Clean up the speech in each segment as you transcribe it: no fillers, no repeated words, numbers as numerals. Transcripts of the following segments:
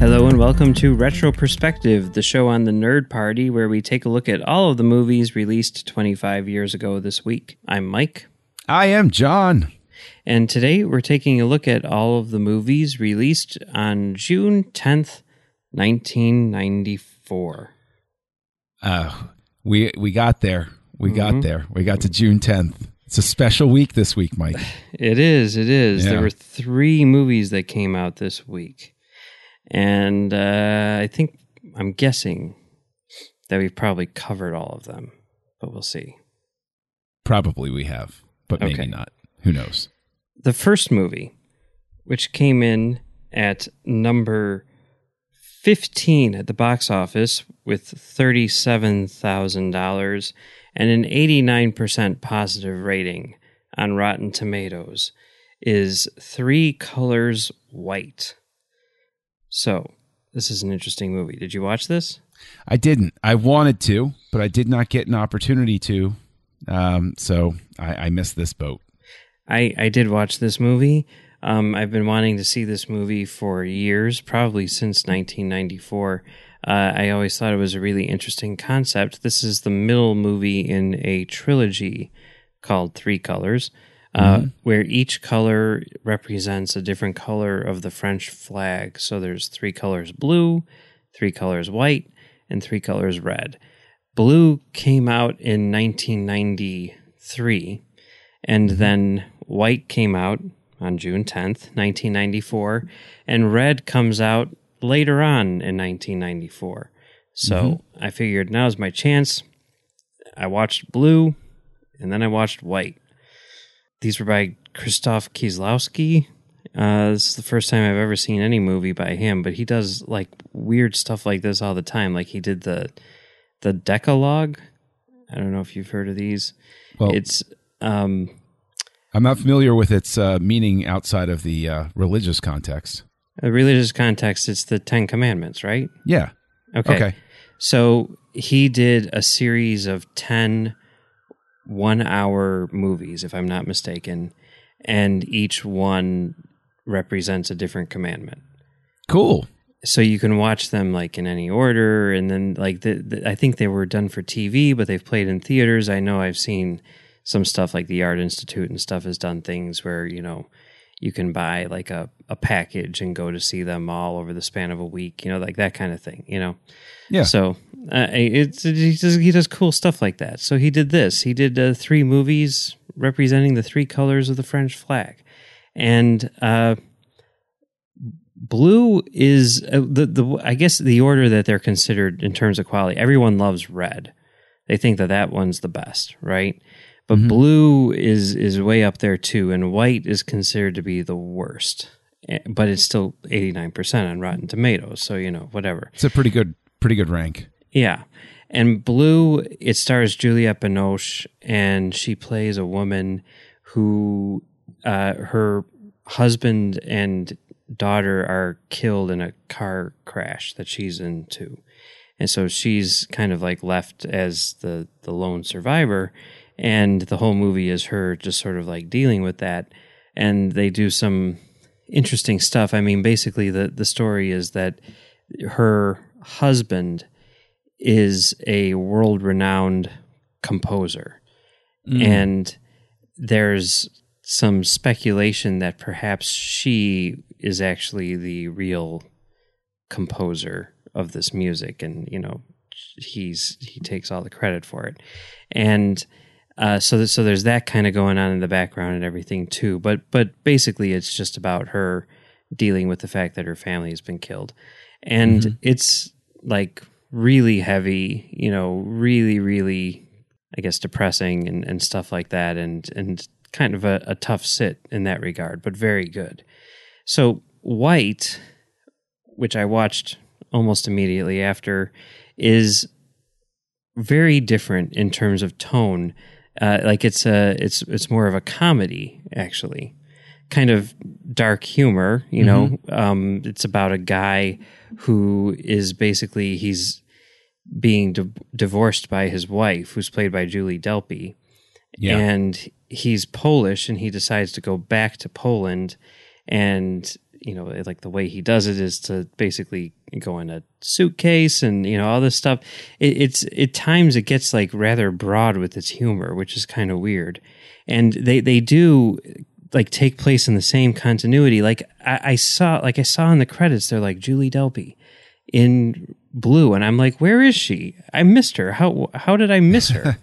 Hello and welcome to Retro Perspective, the show on the Nerd Party where we take a look at all of the movies released 25 years ago this week. I'm Mike. I am John. And today we're taking a look at all of the movies released on June 10th, 1994. We got there. We got to June 10th. It's a special week this week, Mike. It is. Yeah. There were three movies that came out this week. And I'm guessing that we've probably covered all of them, but we'll see. Probably we have, but maybe not. Who knows? The first movie, which came in at number 15 at the box office with $37,000 and an 89% positive rating on Rotten Tomatoes, is Three Colors: White. So, this is an interesting movie. Did you watch this? I didn't. I wanted to, but I did not get an opportunity to. So I missed this boat. I did watch this movie. I've been wanting to see this movie for years, probably since 1994. I always thought it was a really interesting concept. This is the middle movie in a trilogy called Three Colors, where each color represents a different color of the French flag. So there's three colors blue, three colors white, and three colors red. Blue came out in 1993, and then white came out on June 10th, 1994, and red comes out later on in 1994. So I figured now's my chance. I watched blue, and then I watched white. These were by Krzysztof Kieślowski. This is the first time I've ever seen any movie by him, but he does like weird stuff like this all the time. Like he did the Decalogue. I don't know if you've heard of these. Well, it's I'm not familiar with its meaning outside of the religious context. A religious context, it's the Ten Commandments, right? Yeah. Okay. So he did a series of 10 one-hour movies, if I'm not mistaken, and each one represents a different commandment. Cool. So you can watch them like in any order, and then like I think they were done for TV, but they've played in theaters. I know I've seen some stuff like the Art Institute and stuff has done things where, you know, you can buy like a package and go to see them all over the span of a week, you know, like that kind of thing, you know? Yeah. So he does cool stuff like that. So he did this. He did three movies representing the three colors of the French flag. And blue is, I guess, the order that they're considered in terms of quality. Everyone loves red. They think that one's the best, right? But blue is way up there, too, and white is considered to be the worst. But it's still 89% on Rotten Tomatoes, so, you know, whatever. It's a pretty good rank. Yeah. And blue, it stars Juliette Binoche, and she plays a woman who her husband and daughter are killed in a car crash that she's into. And so she's kind of like left as the lone survivor. And the whole movie is her just sort of like dealing with that. And they do some interesting stuff. I mean, basically the story is that her husband is a world-renowned composer. And there's some speculation that perhaps she is actually the real composer of this music. And, you know, he takes all the credit for it. And so there's that kind of going on in the background and everything too, but basically it's just about her dealing with the fact that her family has been killed, and it's like really heavy, you know, really, really, I guess, depressing and stuff like that, and kind of a tough sit in that regard, but very good. So white, which I watched almost immediately after, is very different in terms of tone. Like it's more of a comedy, actually, kind of dark humor. You know, it's about a guy who is basically he's being divorced by his wife, who's played by Julie Delpy, and he's Polish, and he decides to go back to Poland, and you know, like the way he does it is to basically go in a suitcase and, you know, all this stuff. It's at times it gets like rather broad with its humor, which is kind of weird. And they do like take place in the same continuity. Like I saw in the credits, they're like Julie Delpy in Blue. And I'm like, where is she? I missed her. How did I miss her?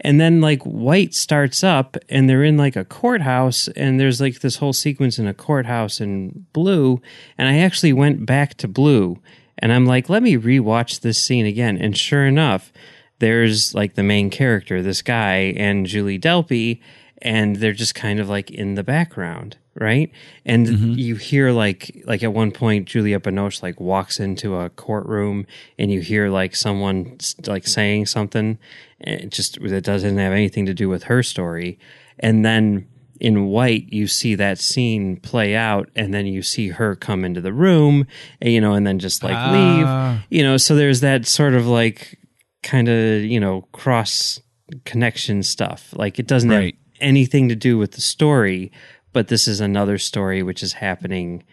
And then like White starts up and they're in like a courthouse and there's like this whole sequence in a courthouse in Blue. And I actually went back to Blue and I'm like, let me rewatch this scene again. And sure enough, there's like the main character, this guy and Julie Delpy, and they're just kind of like in the background. Right. And you hear like at one point, Juliette Binoche like walks into a courtroom and you hear like someone like saying something and just that doesn't have anything to do with her story. And then in White, you see that scene play out and then you see her come into the room, and, you know, and then just like leave, you know, so there's that sort of like kind of, you know, cross connection stuff. Like it doesn't have anything to do with the story, but this is another story which is happening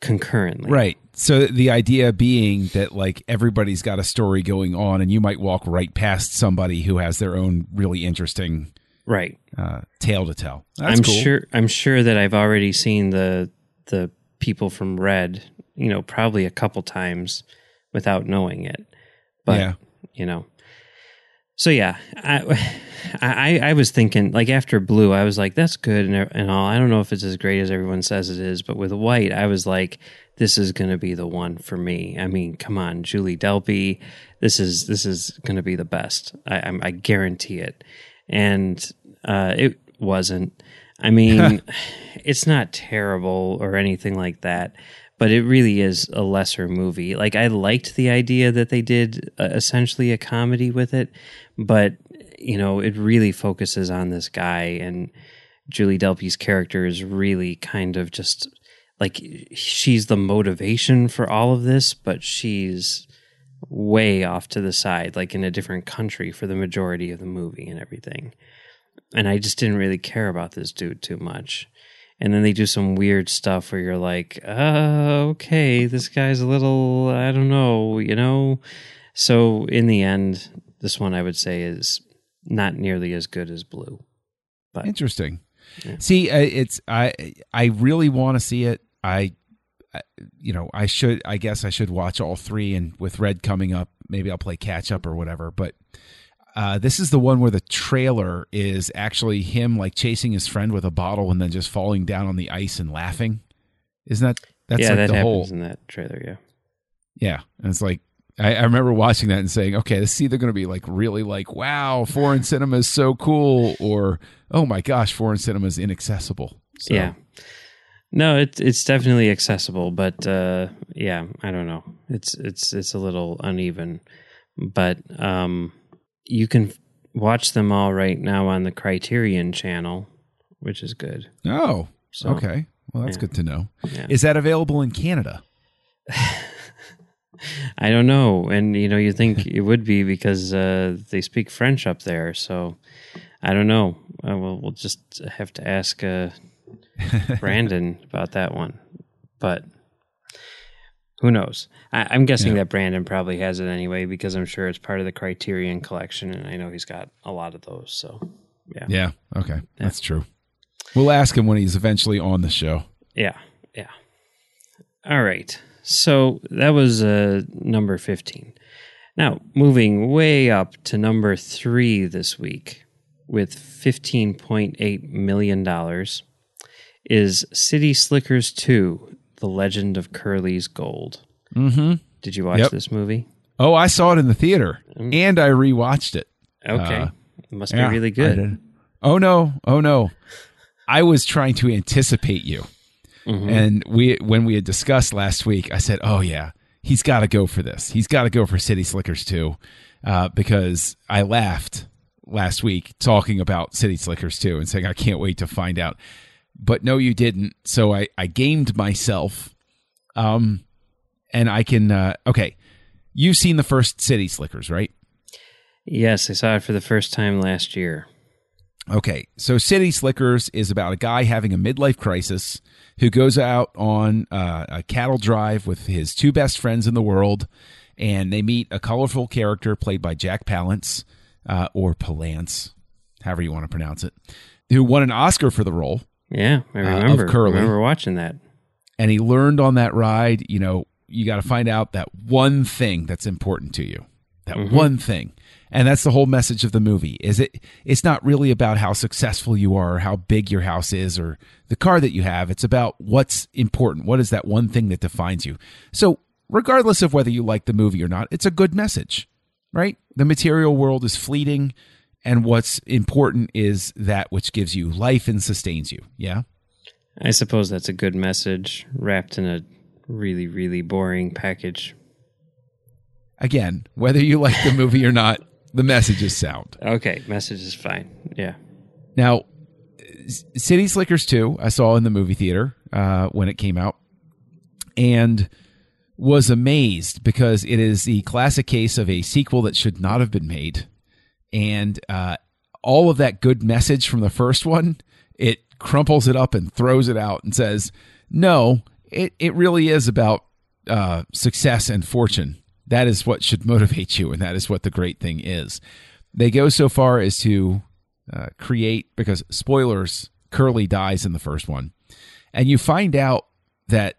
concurrently. Right. So the idea being that like everybody's got a story going on and you might walk right past somebody who has their own really interesting tale to tell. That's cool. I'm sure that I've already seen the people from Red, you know, probably a couple times without knowing it. But, you know. So, yeah, I was thinking, like, after Blue, I was like, that's good and all. I don't know if it's as great as everyone says it is. But with White, I was like, this is going to be the one for me. I mean, come on, Julie Delpy. This is going to be the best. I guarantee it. And it wasn't. I mean, it's not terrible or anything like that. But it really is a lesser movie. Like, I liked the idea that they did essentially a comedy with it, but, you know, it really focuses on this guy, and Julie Delpy's character is really kind of just, like, she's the motivation for all of this, but she's way off to the side, like in a different country for the majority of the movie and everything. And I just didn't really care about this dude too much. And then they do some weird stuff where you're like, okay, this guy's a little, I don't know, you know? So in the end, this one I would say is not nearly as good as Blue. But, interesting. Yeah. See, I really want to see it. I guess I should watch all three, and with Red coming up, maybe I'll play catch up or whatever. But this is the one where the trailer is actually him like chasing his friend with a bottle and then just falling down on the ice and laughing. Isn't that's like that the whole in that trailer? Yeah. Yeah. And it's like, I remember watching that and saying, okay, this is either going to be like really like, wow, foreign cinema is so cool, or, oh my gosh, foreign cinema is inaccessible. So. Yeah. No, it's definitely accessible, but I don't know. It's a little uneven, but, you can watch them all right now on the Criterion Channel, which is good. Oh, so, okay. Well, that's good to know. Yeah. Is that available in Canada? I don't know. And, you know, you think it would be because they speak French up there. So I don't know. We'll just have to ask Brandon about that one. But who knows? I'm guessing that Brandon probably has it anyway, because I'm sure it's part of the Criterion collection, and I know he's got a lot of those. So, yeah. Yeah. Okay. Yeah. That's true. We'll ask him when he's eventually on the show. Yeah. Yeah. All right. So that was number 15. Now, moving way up to number 3 this week with $15.8 million is City Slickers 2. The Legend of Curly's Gold. Mm-hmm. Did you watch this movie? Oh, I saw it in the theater, and I rewatched it. Okay, it must be really good. Oh no! I was trying to anticipate you, and when we had discussed last week, I said, "Oh yeah, he's got to go for this. He's got to go for City Slickers 2, because I laughed last week talking about City Slickers 2 and saying I can't wait to find out. But no, you didn't. So I gamed myself. And I can... okay, you've seen the first City Slickers, right? Yes, I saw it for the first time last year. Okay, so City Slickers is about a guy having a midlife crisis who goes out on a cattle drive with his two best friends in the world, and they meet a colorful character played by Jack Palance, or Palance, however you want to pronounce it, who won an Oscar for the role. Yeah, I remember. Of Curly. I remember watching that. And he learned on that ride, you know, you got to find out that one thing that's important to you, that one thing. And that's the whole message of the movie. It's not really about how successful you are or how big your house is or the car that you have. It's about what's important. What is that one thing that defines you? So regardless of whether you like the movie or not, it's a good message, right? The material world is fleeting, and what's important is that which gives you life and sustains you. Yeah? I suppose that's a good message wrapped in a really, really boring package. Again, whether you like the movie or not, the message is sound. Okay, message is fine. Yeah. Now, City Slickers 2, I saw in the movie theater when it came out, and was amazed because it is the classic case of a sequel that should not have been made. And all of that good message from the first one, it crumples it up and throws it out and says, no, it really is about success and fortune. That is what should motivate you, and that is what the great thing is. They go so far as to create, because spoilers, Curly dies in the first one. And you find out that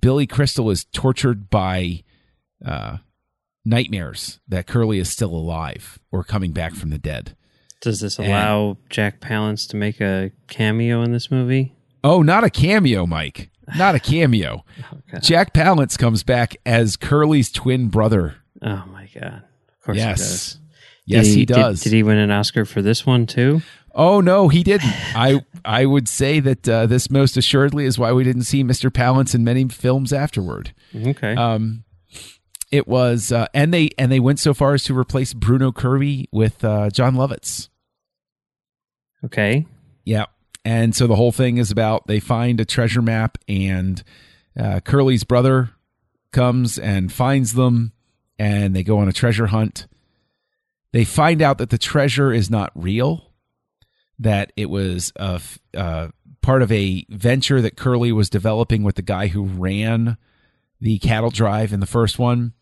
Billy Crystal is tortured by nightmares that Curly is still alive or coming back from the dead. Does this allow Jack Palance to make a cameo in this movie? Oh, not a cameo, Mike. Not a cameo. Oh, Jack Palance comes back as Curly's twin brother. Oh, my God. Of course he does. Yes, he does. Did he win an Oscar for this one, too? Oh, no, he didn't. I would say that this most assuredly is why we didn't see Mr. Palance in many films afterward. Okay. It was... and they went so far as to replace Bruno Kirby with John Lovitz. Okay. Yeah. And so the whole thing is about they find a treasure map, and Curly's brother comes and finds them, and they go on a treasure hunt. They find out that the treasure is not real, that it was part of a venture that Curly was developing with the guy who ran the cattle drive in the first one.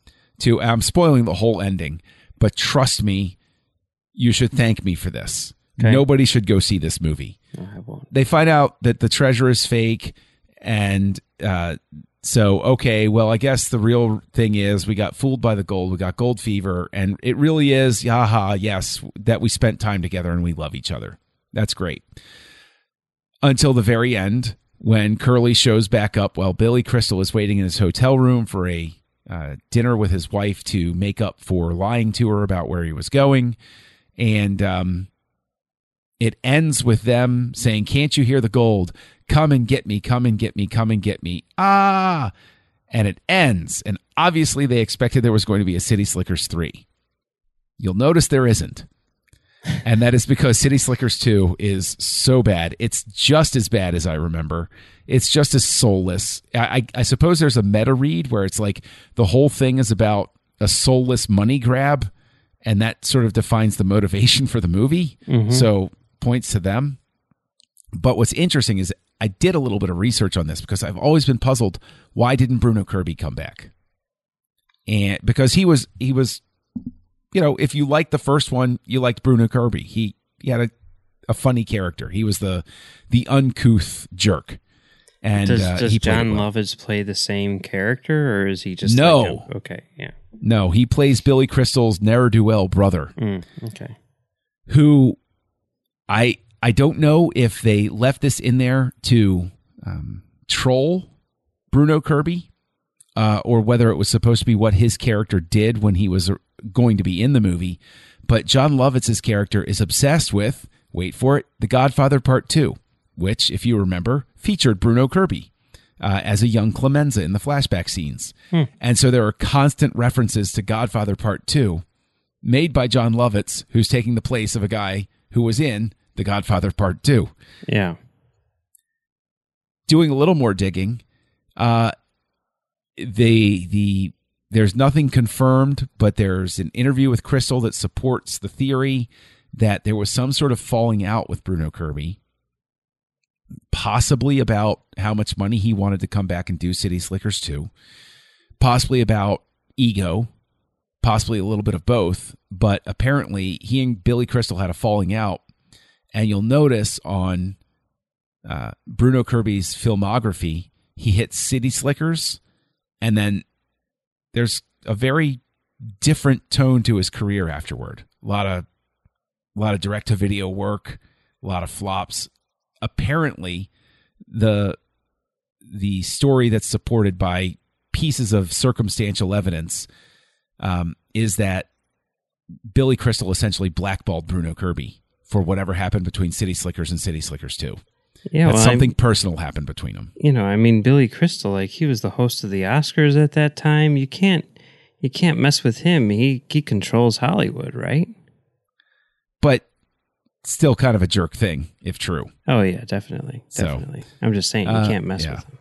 I'm spoiling the whole ending, but trust me, you should thank me for this. Okay. Nobody should go see this movie. No, I won't. They find out that the treasure is fake, and I guess the real thing is we got fooled by the gold. We got gold fever, and it really is, that we spent time together and we love each other. That's great. Until the very end, when Curly shows back up while Billy Crystal is waiting in his hotel room for a dinner with his wife to make up for lying to her about where he was going, and... it ends with them saying, "Can't you hear the gold? Come and get me, come and get me, come and get me. Ah!" And it ends. And obviously they expected there was going to be a City Slickers 3. You'll notice there isn't. And that is because City Slickers 2 is so bad. It's just as bad as I remember. It's just as soulless. I suppose there's a meta read where it's like the whole thing is about a soulless money grab. And that sort of defines the motivation for the movie. Mm-hmm. So... points to them. But what's interesting is I did a little bit of research on this because I've always been puzzled. Why didn't Bruno Kirby come back? And because he was, you know, if you liked the first one, you liked Bruno Kirby. He had a funny character. He was the uncouth jerk. And does John Lovitz play the same character, or is he just no? No, he plays Billy Crystal's ne'er-do-well brother. Who. I don't know if they left this in there to troll Bruno Kirby or whether it was supposed to be what his character did when he was going to be in the movie. But John Lovitz's character is obsessed with, wait for it, The Godfather Part II, which, if you remember, featured Bruno Kirby. as a young Clemenza in the flashback scenes. And so there are constant references to Godfather Part II made by John Lovitz, who's taking the place of a guy who was in The Godfather Part II. Yeah. Doing a little more digging, there's nothing confirmed, but there's an interview with Crystal that supports the theory that there was some sort of falling out with Bruno Kirby, possibly about how much money he wanted to come back and do City Slickers 2, possibly about ego, possibly a little bit of both. But apparently he and Billy Crystal had a falling out, and you'll notice on Bruno Kirby's filmography, he hits City Slickers, and then there's a very different tone to his career afterward. A lot of direct-to-video work, a lot of flops. Apparently, the story that's supported by pieces of circumstantial evidence is that Billy Crystal essentially blackballed Bruno Kirby for whatever happened between City Slickers and City Slickers 2. Yeah, well, something personal happened between them. You know, I mean, Billy Crystal, like, he was the host of the Oscars at that time. You can't mess with him. He controls Hollywood, right? But still kind of a jerk thing, if true. Oh, yeah, definitely. Definitely. So, I'm just saying, you can't mess with him.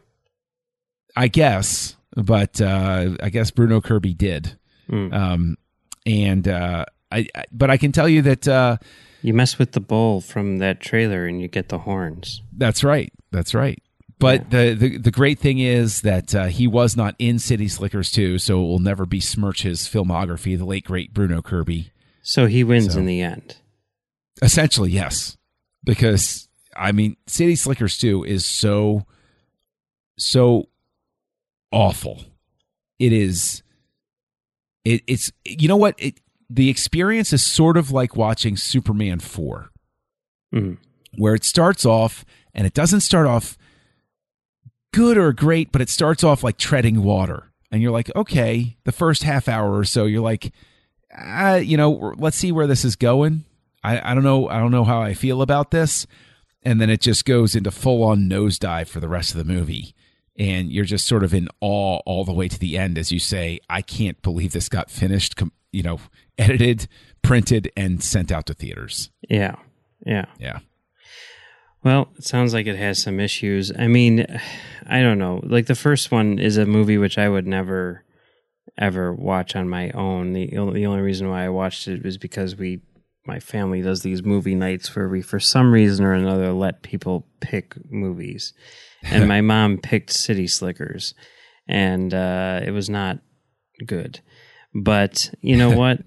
I guess, but I guess Bruno Kirby did. But I can tell you that... you mess with the bull from that trailer and you get the horns. That's right. That's right. But yeah. The great thing is that he was not in City Slickers 2, so it will never besmirch his filmography, the late, great Bruno Kirby. So he wins in the end. Essentially, yes. Because, I mean, City Slickers 2 is so awful. It is... It's... You know what? The experience is sort of like watching Superman IV, where it starts off, and it doesn't start off good or great, but it starts off like treading water. And you're like, okay, the first half hour or so, you're like, let's see where this is going. I don't know how I feel about this. And then it just goes into full-on nosedive for the rest of the movie. And you're just sort of in awe all the way to the end as you say, I can't believe this got finished edited, printed, and sent out to theaters. Yeah. Yeah. Yeah. Well, it sounds like it has some issues. I mean, I don't know. Like, the first one is a movie which I would never, ever watch on my own. The only reason why I watched it was because my family does these movie nights where we, for some reason or another, let people pick movies. And my mom picked City Slickers. And it was not good. But you know what?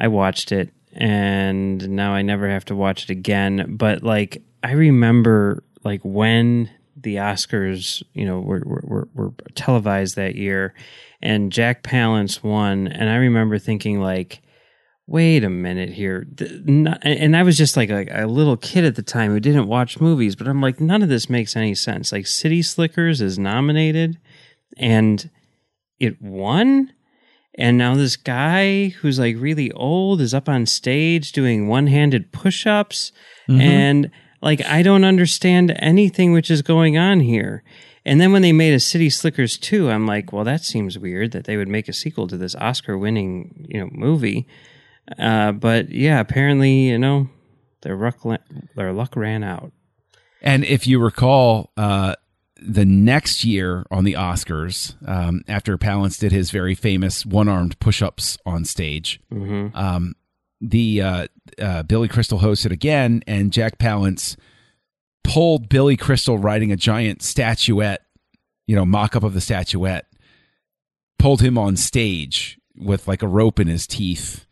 I watched it, and now I never have to watch it again. But like, I remember, like, when the Oscars, were televised that year, and Jack Palance won, and I remember thinking, like, wait a minute here, and I was just like a little kid at the time who didn't watch movies, but I'm like, none of this makes any sense. Like, City Slickers is nominated, and it won. And now this guy who's like really old is up on stage doing one-handed push-ups. Mm-hmm. And like, I don't understand anything which is going on here. And then when they made a City Slickers 2, I'm like, well, that seems weird that they would make a sequel to this Oscar-winning, movie. But yeah, apparently, their luck ran out. And if you recall, the next year on the Oscars, after Palance did his very famous one-armed push-ups on stage, Billy Crystal hosted again, and Jack Palance pulled Billy Crystal riding a giant statuette, mock-up of the statuette, pulled him on stage with like a rope in his teeth.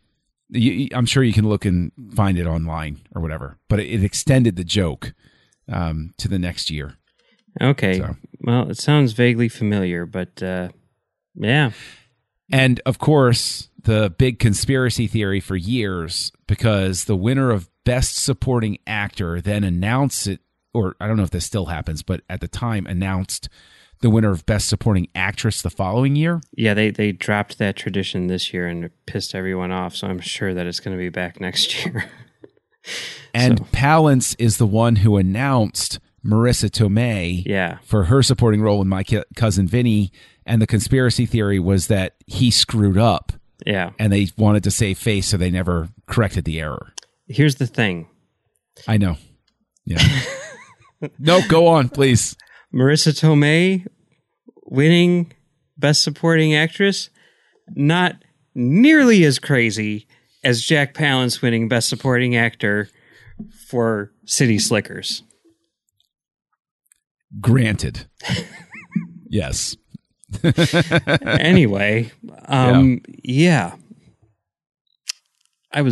I'm sure you can look and find it online or whatever, but it extended the joke to the next year. Okay. So. Well, it sounds vaguely familiar, but yeah. And of course, the big conspiracy theory for years, because the winner of Best Supporting Actor then announced it, or I don't know if this still happens, but at the time announced the winner of Best Supporting Actress the following year. Yeah, they dropped that tradition this year and pissed everyone off, so I'm sure that it's going to be back next year. And Palance is the one who announced Marissa Tomei for her supporting role in My Cousin Vinny. And the conspiracy theory was that he screwed up. Yeah. And they wanted to save face, so they never corrected the error. Here's the thing. I know. Yeah. No, go on, please. Marissa Tomei winning Best Supporting Actress, not nearly as crazy as Jack Palance winning Best Supporting Actor for City Slickers. Granted. Yes. Anyway, yeah. There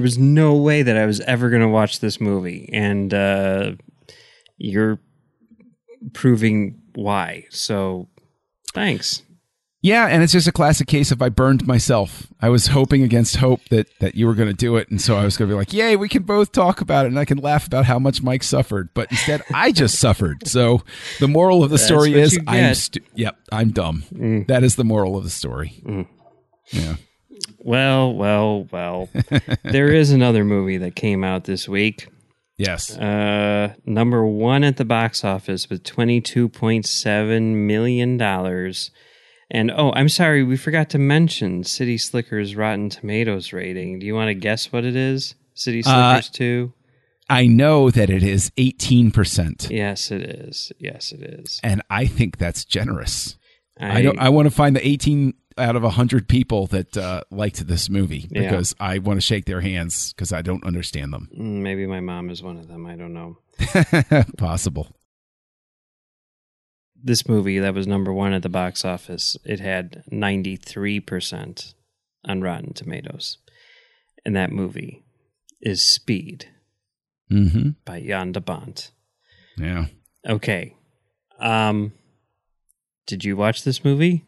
was no way that I was ever going to watch this movie, and you're proving why. So, thanks. Yeah, and it's just a classic case of I burned myself. I was hoping against hope that you were going to do it, and so I was going to be like, yay, we can both talk about it, and I can laugh about how much Mike suffered. But instead, I just suffered. So the moral of the story is I'm dumb. Mm. That is the moral of the story. Mm. Yeah. Well. There is another movie that came out this week. Yes. Number one at the box office with $22.7 million. And, I'm sorry, we forgot to mention City Slickers' Rotten Tomatoes rating. Do you want to guess what it is? City Slickers 2? I know that it is 18%. Yes, it is. And I think that's generous. I want to find the 18 out of 100 people that liked this movie because I want to shake their hands because I don't understand them. Maybe my mom is one of them. I don't know. Possible. This movie that was number one at the box office, it had 93% on Rotten Tomatoes. And that movie is Speed by Jan de Bont. Yeah. Okay. Did you watch this movie?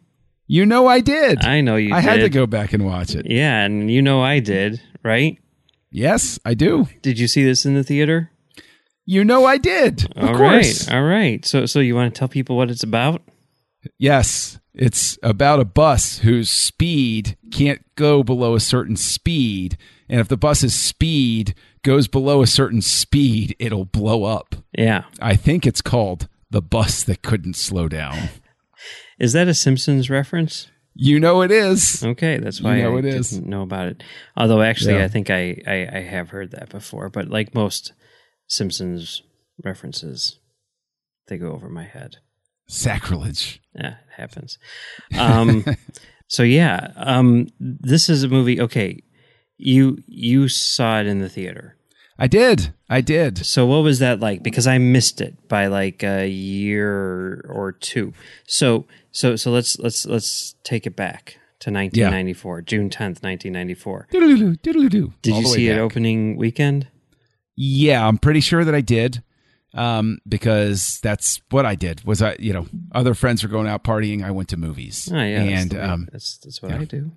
You know I did. I know you did. I had to go back and watch it. Yeah, and you know I did, right? Yes, I do. Did you see this in the theater? You know I did, of course. All right. So you want to tell people what it's about? Yes. It's about a bus whose speed can't go below a certain speed. And if the bus's speed goes below a certain speed, it'll blow up. Yeah. I think it's called The Bus That Couldn't Slow Down. Is that a Simpsons reference? You know it is. Okay, that's why I didn't know about it. Although, actually, I think I have heard that before. But like most Simpsons references, they go over my head. Sacrilege. Yeah, it happens. This is a movie. Okay, you saw it in the theater. I did. So what was that like? Because I missed it by like a year or two. So let's take it back to 1994, June 10th, 1994. Did you see it opening weekend? Yeah, I'm pretty sure that I did, because that's what I did. Was I, other friends were going out partying. I went to movies. Oh, yeah, and that's what I do.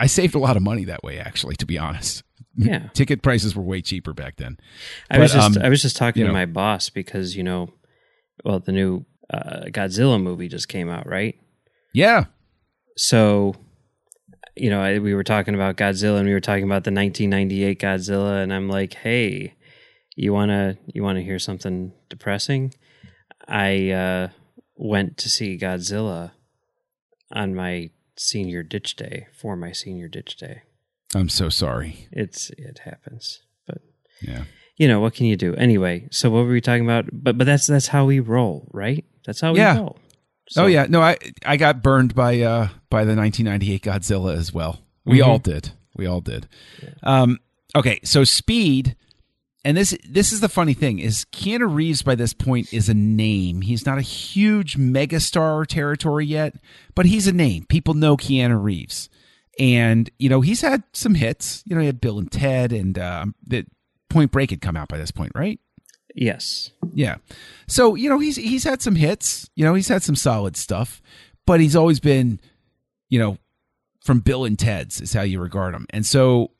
I saved a lot of money that way, actually, to be honest. Yeah, ticket prices were way cheaper back then. I was just talking to my boss because the new Godzilla movie just came out, right? Yeah. So, we were talking about Godzilla, and we were talking about the 1998 Godzilla, and I'm like, hey. You wanna hear something depressing? I went to see Godzilla on my senior ditch day I'm so sorry. It happens, but what can you do? Anyway, so what were we talking about? But that's how we roll, right? That's how we roll. So. Oh yeah, no, I got burned by the 1998 Godzilla as well. We all did. Yeah. Okay, so Speed. And this is the funny thing, is Keanu Reeves by this point is a name. He's not a huge megastar territory yet, but he's a name. People know Keanu Reeves. And, he's had some hits. He had Bill and Ted, and the Point Break had come out by this point, right? Yes. Yeah. So, he's had some hits. He's had some solid stuff. But he's always been, from Bill and Ted's is how you regard him. And so,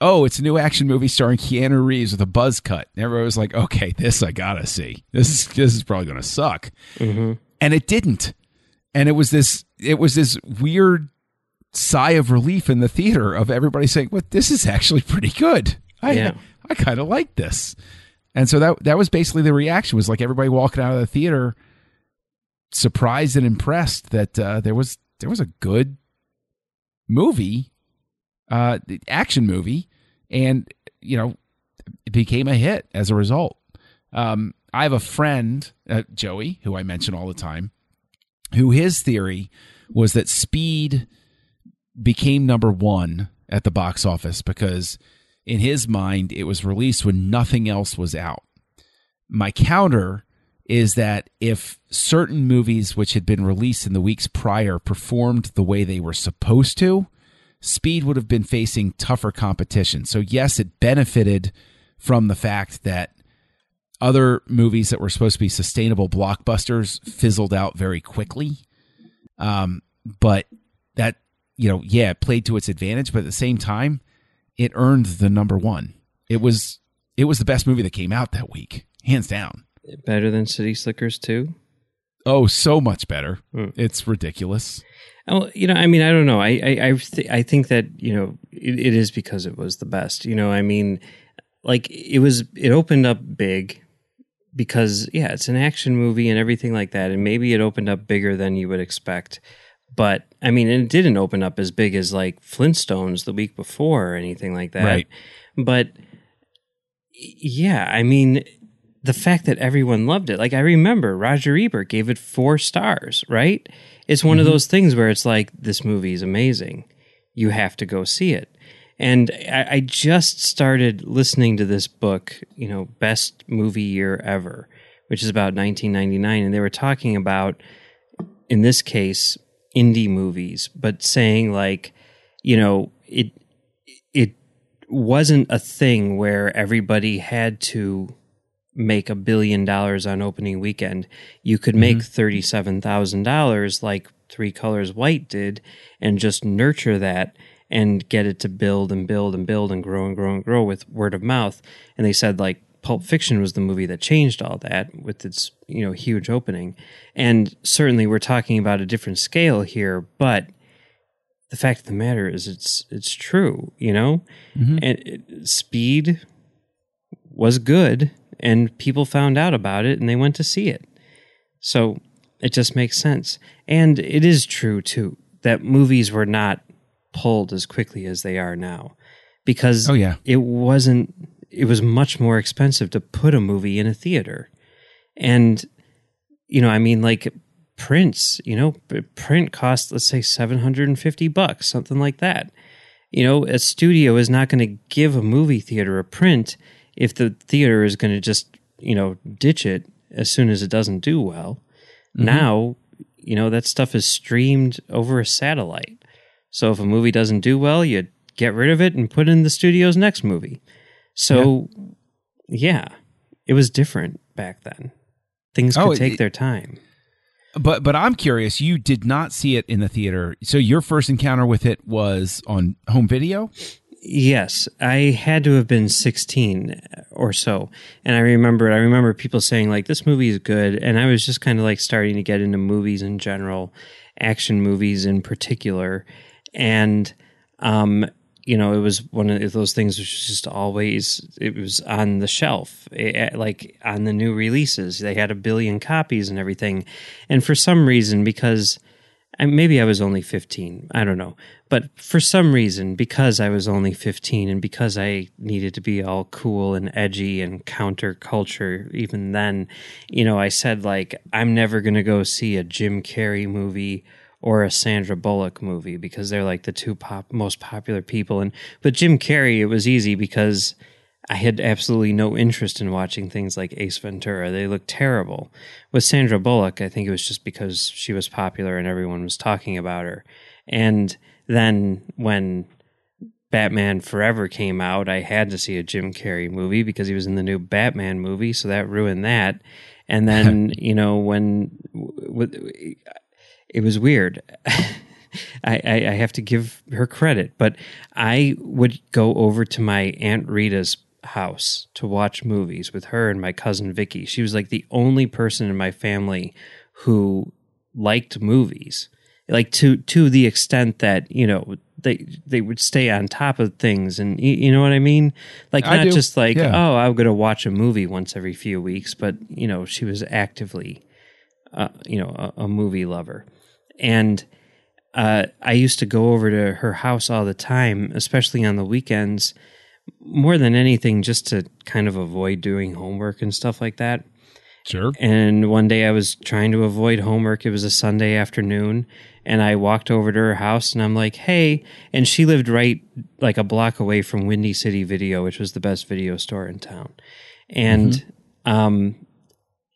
oh, it's a new action movie starring Keanu Reeves with a buzz cut. And everybody was like, okay, this I gotta see. This is probably gonna suck. Mm-hmm. And it didn't. And it was this weird sigh of relief in the theater of everybody saying, well, this is actually pretty good. I kinda like this. And so that was basically the reaction, was like everybody walking out of the theater surprised and impressed that there was a good movie, action movie, and you know, it became a hit as a result. I have a friend, Joey, who I mention all the time, who his theory was that Speed became number one at the box office because in his mind, it was released when nothing else was out. My counter is that if certain movies which had been released in the weeks prior performed the way they were supposed to, Speed would have been facing tougher competition. So yes, it benefited from the fact that other movies that were supposed to be sustainable blockbusters fizzled out very quickly. But that, you know, yeah, it played to its advantage, but at the same time, it earned the number one. It was the best movie that came out that week, hands down. Better than City Slickers 2? Oh, so much better. Mm. It's ridiculous. Well, you know, I mean, I don't know. I think that, you know, it is because it was the best. You know, I mean, like it opened up big because, yeah, it's an action movie and everything like that. And maybe it opened up bigger than you would expect. But, I mean, it didn't open up as big as, like, Flintstones the week before or anything like that. Right. But, yeah, I mean, the fact that everyone loved it. Like, I remember Roger Ebert gave it 4 stars, right? It's one of those things where it's like, this movie is amazing. You have to go see it. And I just started listening to this book, you know, Best Movie Year Ever, which is about 1999. And they were talking about, in this case, indie movies, but saying, like, you know, it wasn't a thing where everybody had to make $1 billion on opening weekend. You could make $37,000 like Three Colors White did and just nurture that and get it to build and build and build and grow and grow and grow with word of mouth. And they said, like, Pulp Fiction was the movie that changed all that with its, you know, huge opening. And certainly we're talking about a different scale here, but the fact of the matter is it's true, you know? And Speed was good, and people found out about it, and they went to see it. So it just makes sense. And it is true, too, that movies were not pulled as quickly as they are now, because it wasn't... It was much more expensive to put a movie in a theater. And, you know, I mean, like prints, you know, print cost, let's say $750, something like that. You know, a studio is not going to give a movie theater a print if the theater is going to just, you know, ditch it as soon as it doesn't do well. Now, you know, that stuff is streamed over a satellite. So if a movie doesn't do well, you get rid of it and put it in the studio's next movie. So, yeah, it was different back then. Things could take their time. But I'm curious, you did not see it in the theater. So your first encounter with it was on home video? Yes. I had to have been 16 or so. And I remember people saying, like, this movie is good. And I was just kind of like starting to get into movies in general, action movies in particular. And, you know, it was one of those things which was just always, it was on the shelf, like on the new releases. They had 1 billion copies and everything. And for some reason, because maybe I was only 15, I don't know. But for some reason, because I was only 15 and because I needed to be all cool and edgy and counterculture even then, you know, I said, like, I'm never going to go see a Jim Carrey movie or a Sandra Bullock movie, because they're like the two most popular people. But Jim Carrey, it was easy because I had absolutely no interest in watching things like Ace Ventura. They looked terrible. With Sandra Bullock, I think it was just because she was popular and everyone was talking about her. And then when Batman Forever came out, I had to see a Jim Carrey movie because he was in the new Batman movie, so that ruined that. And then, you know, it was weird. I have to give her credit, but I would go over to my Aunt Rita's house to watch movies with her and my cousin Vicky. She was like the only person in my family who liked movies, like to the extent that, you know, they would stay on top of things, and you know what I mean? Like, not just like, oh, I'm going to watch a movie once every few weeks, but, you know, she was actively, you know, a movie lover. And I used to go over to her house all the time, especially on the weekends, more than anything, just to kind of avoid doing homework and stuff like that. Sure. And one day I was trying to avoid homework. It was a Sunday afternoon, and I walked over to her house, and I'm like, hey. And she lived right like a block away from Windy City Video, which was the best video store in town. And,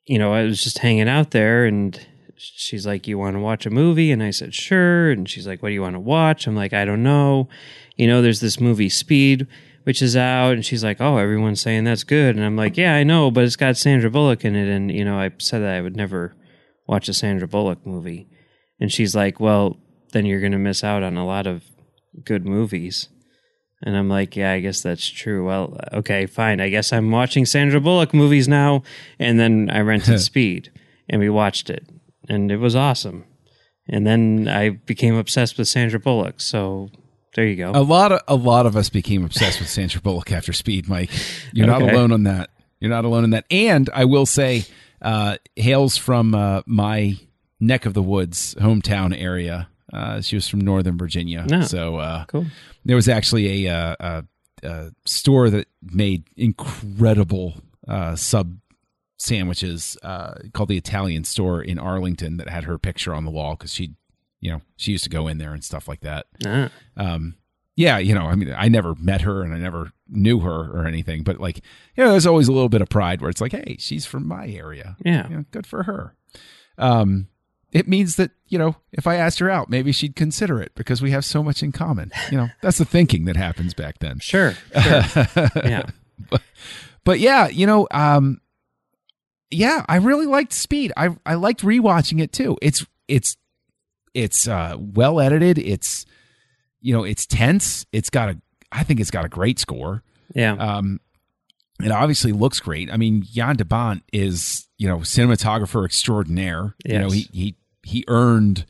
you know, I was just hanging out there, and she's like, you want to watch a movie? And I said, sure. And she's like, what do you want to watch? I'm like, I don't know. You know, there's this movie Speed, which is out, and she's like, oh, everyone's saying that's good. And I'm like, yeah, I know, but it's got Sandra Bullock in it. And, you know, I said that I would never watch a Sandra Bullock movie. And she's like, well, then you're going to miss out on a lot of good movies. And I'm like, yeah, I guess that's true. Well, okay, fine. I guess I'm watching Sandra Bullock movies now. And then I rented Speed, and we watched it, and it was awesome. And then I became obsessed with Sandra Bullock, so... There you go. A lot of us became obsessed with Sandra Bullock after Speed, Mike. You're not alone on that. You're not alone in that. And I will say, hails from my neck of the woods, hometown area. She was from Northern Virginia. No. So cool. There was actually a store that made incredible sub sandwiches called the Italian Store in Arlington that had her picture on the wall because she'd, you know, she used to go in there and stuff like that. Ah. Yeah, you know, I mean, I never met her and I never knew her or anything, but like, you know, there's always a little bit of pride where it's like, hey, she's from my area. Yeah. You know, good for her. It means that, you know, if I asked her out, maybe she'd consider it because we have so much in common. You know, that's the thinking that happens back then. Sure. Yeah. But yeah, you know, yeah, I really liked Speed. I liked rewatching it too. It's well edited. It's, you know, it's tense. I think it's got a great score. Yeah. It obviously looks great. I mean, Jan de Bont is, you know, cinematographer extraordinaire. Yes. You know, he earned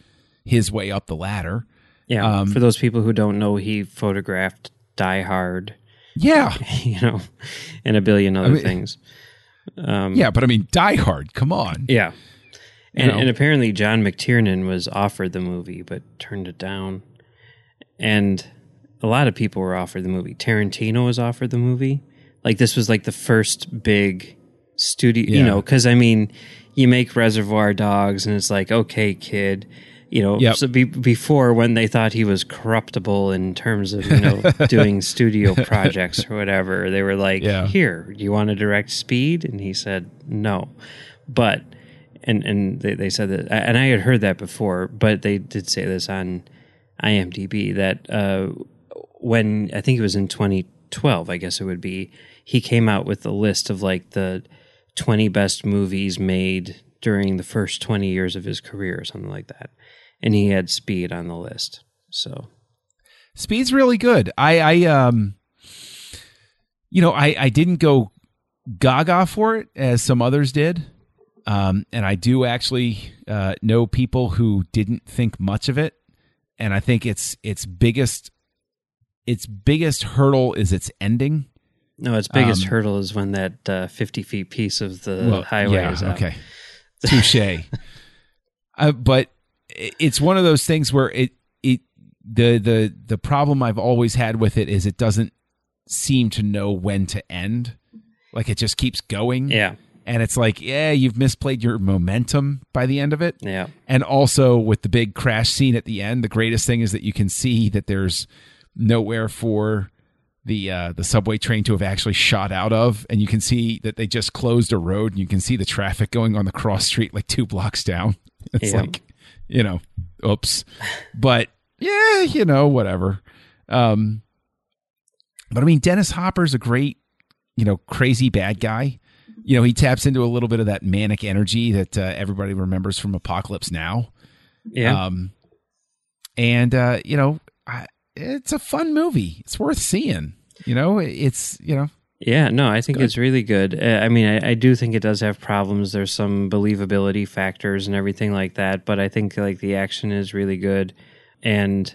his way up the ladder. Yeah. For those people who don't know, he photographed Die Hard. Yeah. You know, and a billion other things. Yeah, but I mean, Die Hard, come on. Yeah. And apparently John McTiernan was offered the movie but turned it down. And a lot of people were offered the movie. Tarantino was offered the movie. Like, this was like the first big studio, you know, because, I mean, you make Reservoir Dogs and it's like, okay, kid, you know, so before when they thought he was corruptible in terms of, you know, doing studio projects or whatever, they were like, here, do you want to direct Speed? And he said, no. But... And they said that, and I had heard that before, but they did say this on IMDb that when, I think it was in 2012, I guess it would be, he came out with a list of like the 20 best movies made during the first 20 years of his career or something like that. And he had Speed on the list. So Speed's really good. I didn't go gaga for it as some others did. And I do actually know people who didn't think much of it, and I think its biggest hurdle is its ending. No, its biggest hurdle is when that 50-feet piece of the highway is out. Okay, touche. But it's one of those things where the problem I've always had with it is it doesn't seem to know when to end. Like, it just keeps going. Yeah. And it's like, yeah, you've misplayed your momentum by the end of it. Yeah. And also with the big crash scene at the end, the greatest thing is that you can see that there's nowhere for the subway train to have actually shot out of. And you can see that they just closed a road, and you can see the traffic going on the cross street like 2 blocks down. It's like, you know, oops. But yeah, you know, whatever. But I mean, Dennis Hopper's a great, you know, crazy bad guy. You know, he taps into a little bit of that manic energy that everybody remembers from Apocalypse Now. Yeah. You know, it's a fun movie. It's worth seeing. You know, it's, you know. Yeah, no, I think it's really good. I mean, I do think it does have problems. There's some believability factors and everything like that. But I think, like, the action is really good. And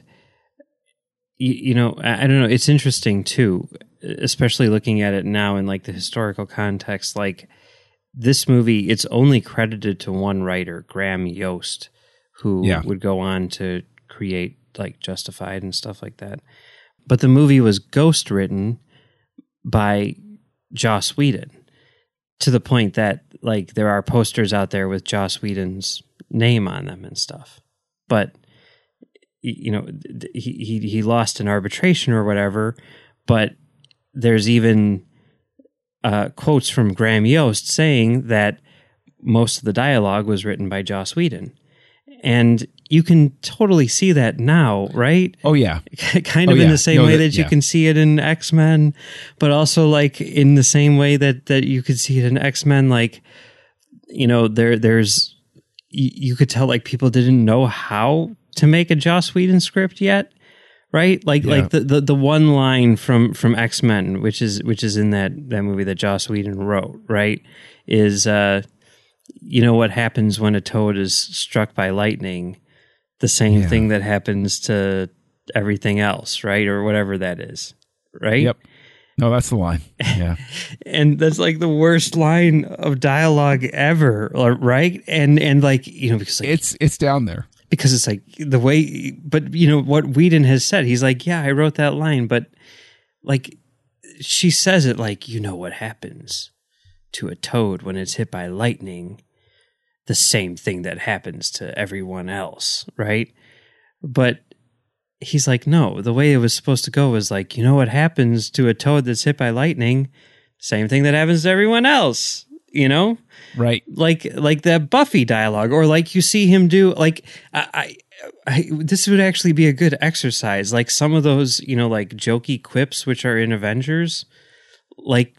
you know, I don't know. It's interesting too, especially looking at it now in like the historical context. Like this movie, it's only credited to one writer, Graham Yost, who would go on to create like Justified and stuff like that. But the movie was ghost written by Joss Whedon, to the point that like there are posters out there with Joss Whedon's name on them and stuff. But you know, he lost in arbitration or whatever, but there's even quotes from Graham Yost saying that most of the dialogue was written by Joss Whedon. And you can totally see that now, right? Oh, yeah. Kind of in the same way that you can see it in X-Men, but also like in the same way that you could see it in X-Men, like, you know, there's, you could tell like people didn't know how to make a Joss Whedon script yet, right? Like like the one line from X-Men, which is in that movie that Joss Whedon wrote, right, is you know what happens when a toad is struck by lightning? The same thing that happens to everything else, right? Or whatever that is, right? Yep. No, that's the line. Yeah. And that's like the worst line of dialogue ever, right? And like, you know, because like, it's down there. Because it's like the way, but you know, what Whedon has said, he's like, yeah, I wrote that line, but like she says it like, you know what happens to a toad when it's hit by lightning, the same thing that happens to everyone else, right? But he's like, no, the way it was supposed to go was like, you know what happens to a toad that's hit by lightning, same thing that happens to everyone else. You know, right? Like that Buffy dialogue, or like you see him do. Like I this would actually be a good exercise. Like some of those, you know, like jokey quips which are in Avengers, like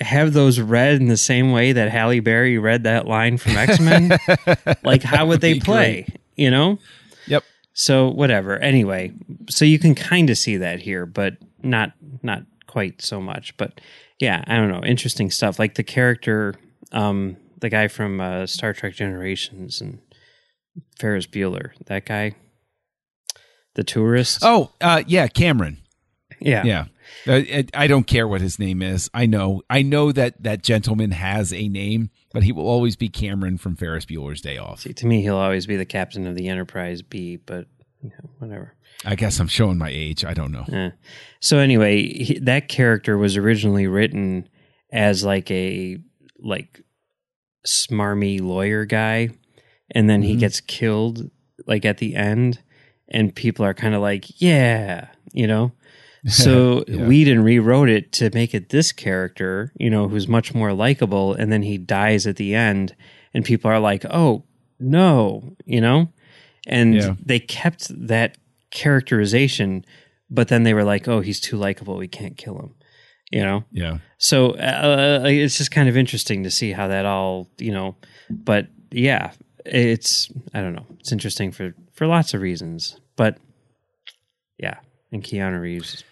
have those read in the same way that Halle Berry read that line from X-Men. Like how would they play? Great. You know? Yep. So whatever. Anyway, so you can kind of see that here, but not quite so much, but. Yeah, I don't know. Interesting stuff. Like the character, the guy from Star Trek Generations and Ferris Bueller, that guy, the tourist. Oh, Cameron. Yeah. Yeah. I don't care what his name is. I know that gentleman has a name, but he will always be Cameron from Ferris Bueller's Day Off. See, to me, he'll always be the captain of the Enterprise B, but you know, whatever. I guess I'm showing my age. I don't know. So anyway, that character was originally written as like a smarmy lawyer guy, and then he gets killed like at the end, and people are kind of like, yeah, you know. So Whedon rewrote it to make it this character, you know, who's much more likable, and then he dies at the end, and people are like, oh no, you know, and they kept that characterization, but then they were like, oh, he's too likable, we can't kill him, you know? Yeah. So it's just kind of interesting to see how that all, you know, but yeah, it's, I don't know, it's interesting for lots of reasons, but yeah, and Keanu Reeves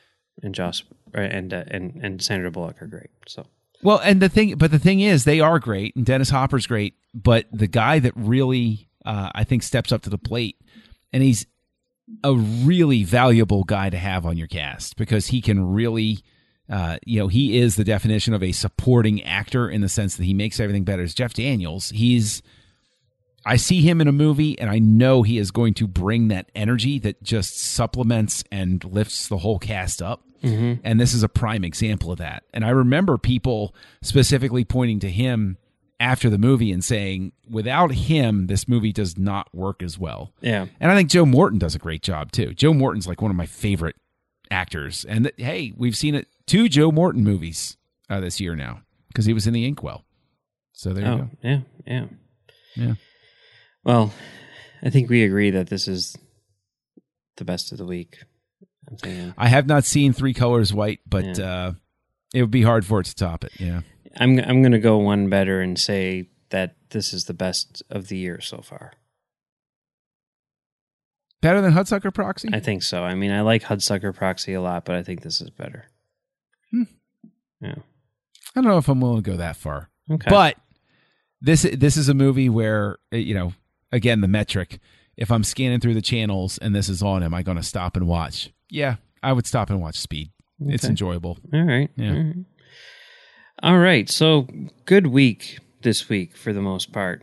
and Joss and Sandra Bullock are great, so. Well, and the thing is, they are great, and Dennis Hopper's great, but the guy that really, I think, steps up to the plate, and he's a really valuable guy to have on your cast, because he can really, you know, he is the definition of a supporting actor in the sense that he makes everything better. It's Jeff Daniels. I see him in a movie and I know he is going to bring that energy that just supplements and lifts the whole cast up. Mm-hmm. And this is a prime example of that. And I remember people specifically pointing to him after the movie and saying, without him, this movie does not work as well. Yeah. And I think Joe Morton does a great job too. Joe Morton's like one of my favorite actors. And hey, we've seen it 2 Joe Morton movies this year now, because he was in The Inkwell. So there you go. Yeah. Yeah. Yeah. Well, I think we agree that this is the best of the week. I'm thinking. I have not seen Three Colors White, but it would be hard for it to top it. Yeah. I'm going to go one better and say that this is the best of the year so far. Better than Hudsucker Proxy? I think so. I mean, I like Hudsucker Proxy a lot, but I think this is better. Yeah. I don't know if I'm willing to go that far. Okay. But this is a movie where, you know, again, the metric, if I'm scanning through the channels and this is on, am I going to stop and watch? Yeah, I would stop and watch Speed. Okay. It's enjoyable. All right. Yeah. All right. All right. So good week this week for the most part.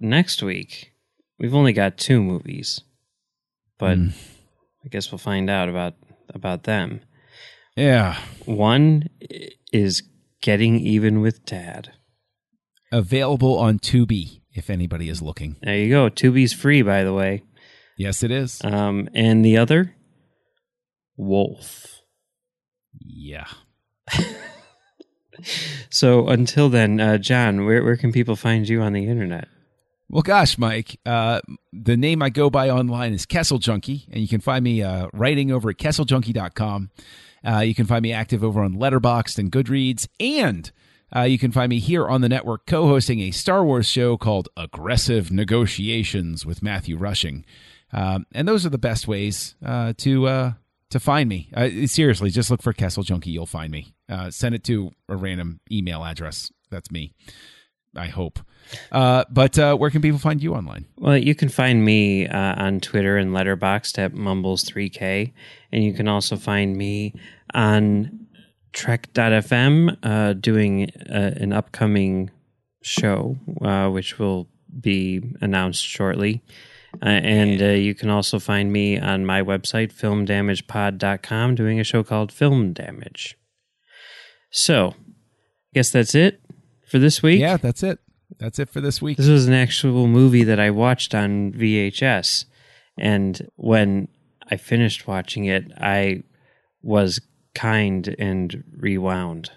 Next week, we've only got two movies, but I guess we'll find out about them. Yeah. One is Getting Even with Tad. Available on Tubi, if anybody is looking. There you go. Tubi's free, by the way. Yes, it is. And the other? Wolf. Yeah. So until then, John, where can people find you on the internet? Well, gosh, Mike, the name I go by online is Kessel Junkie, and you can find me writing over at KesselJunkie.com. You can find me active over on Letterboxd and Goodreads, and you can find me here on the network co-hosting a Star Wars show called Aggressive Negotiations with Matthew Rushing. And those are the best ways to find me. Seriously, just look for Kessel Junkie. You'll find me. Send it to a random email address. That's me, I hope. But where can people find you online? Well, you can find me on Twitter and Letterboxd at Mumbles3K. And you can also find me on Trek.fm doing an upcoming show, which will be announced shortly. And you can also find me on my website, filmdamagepod.com, doing a show called Film Damage. So, I guess that's it for this week. Yeah, that's it. That's it for this week. This was an actual movie that I watched on VHS. And when I finished watching it, I was kind and rewound.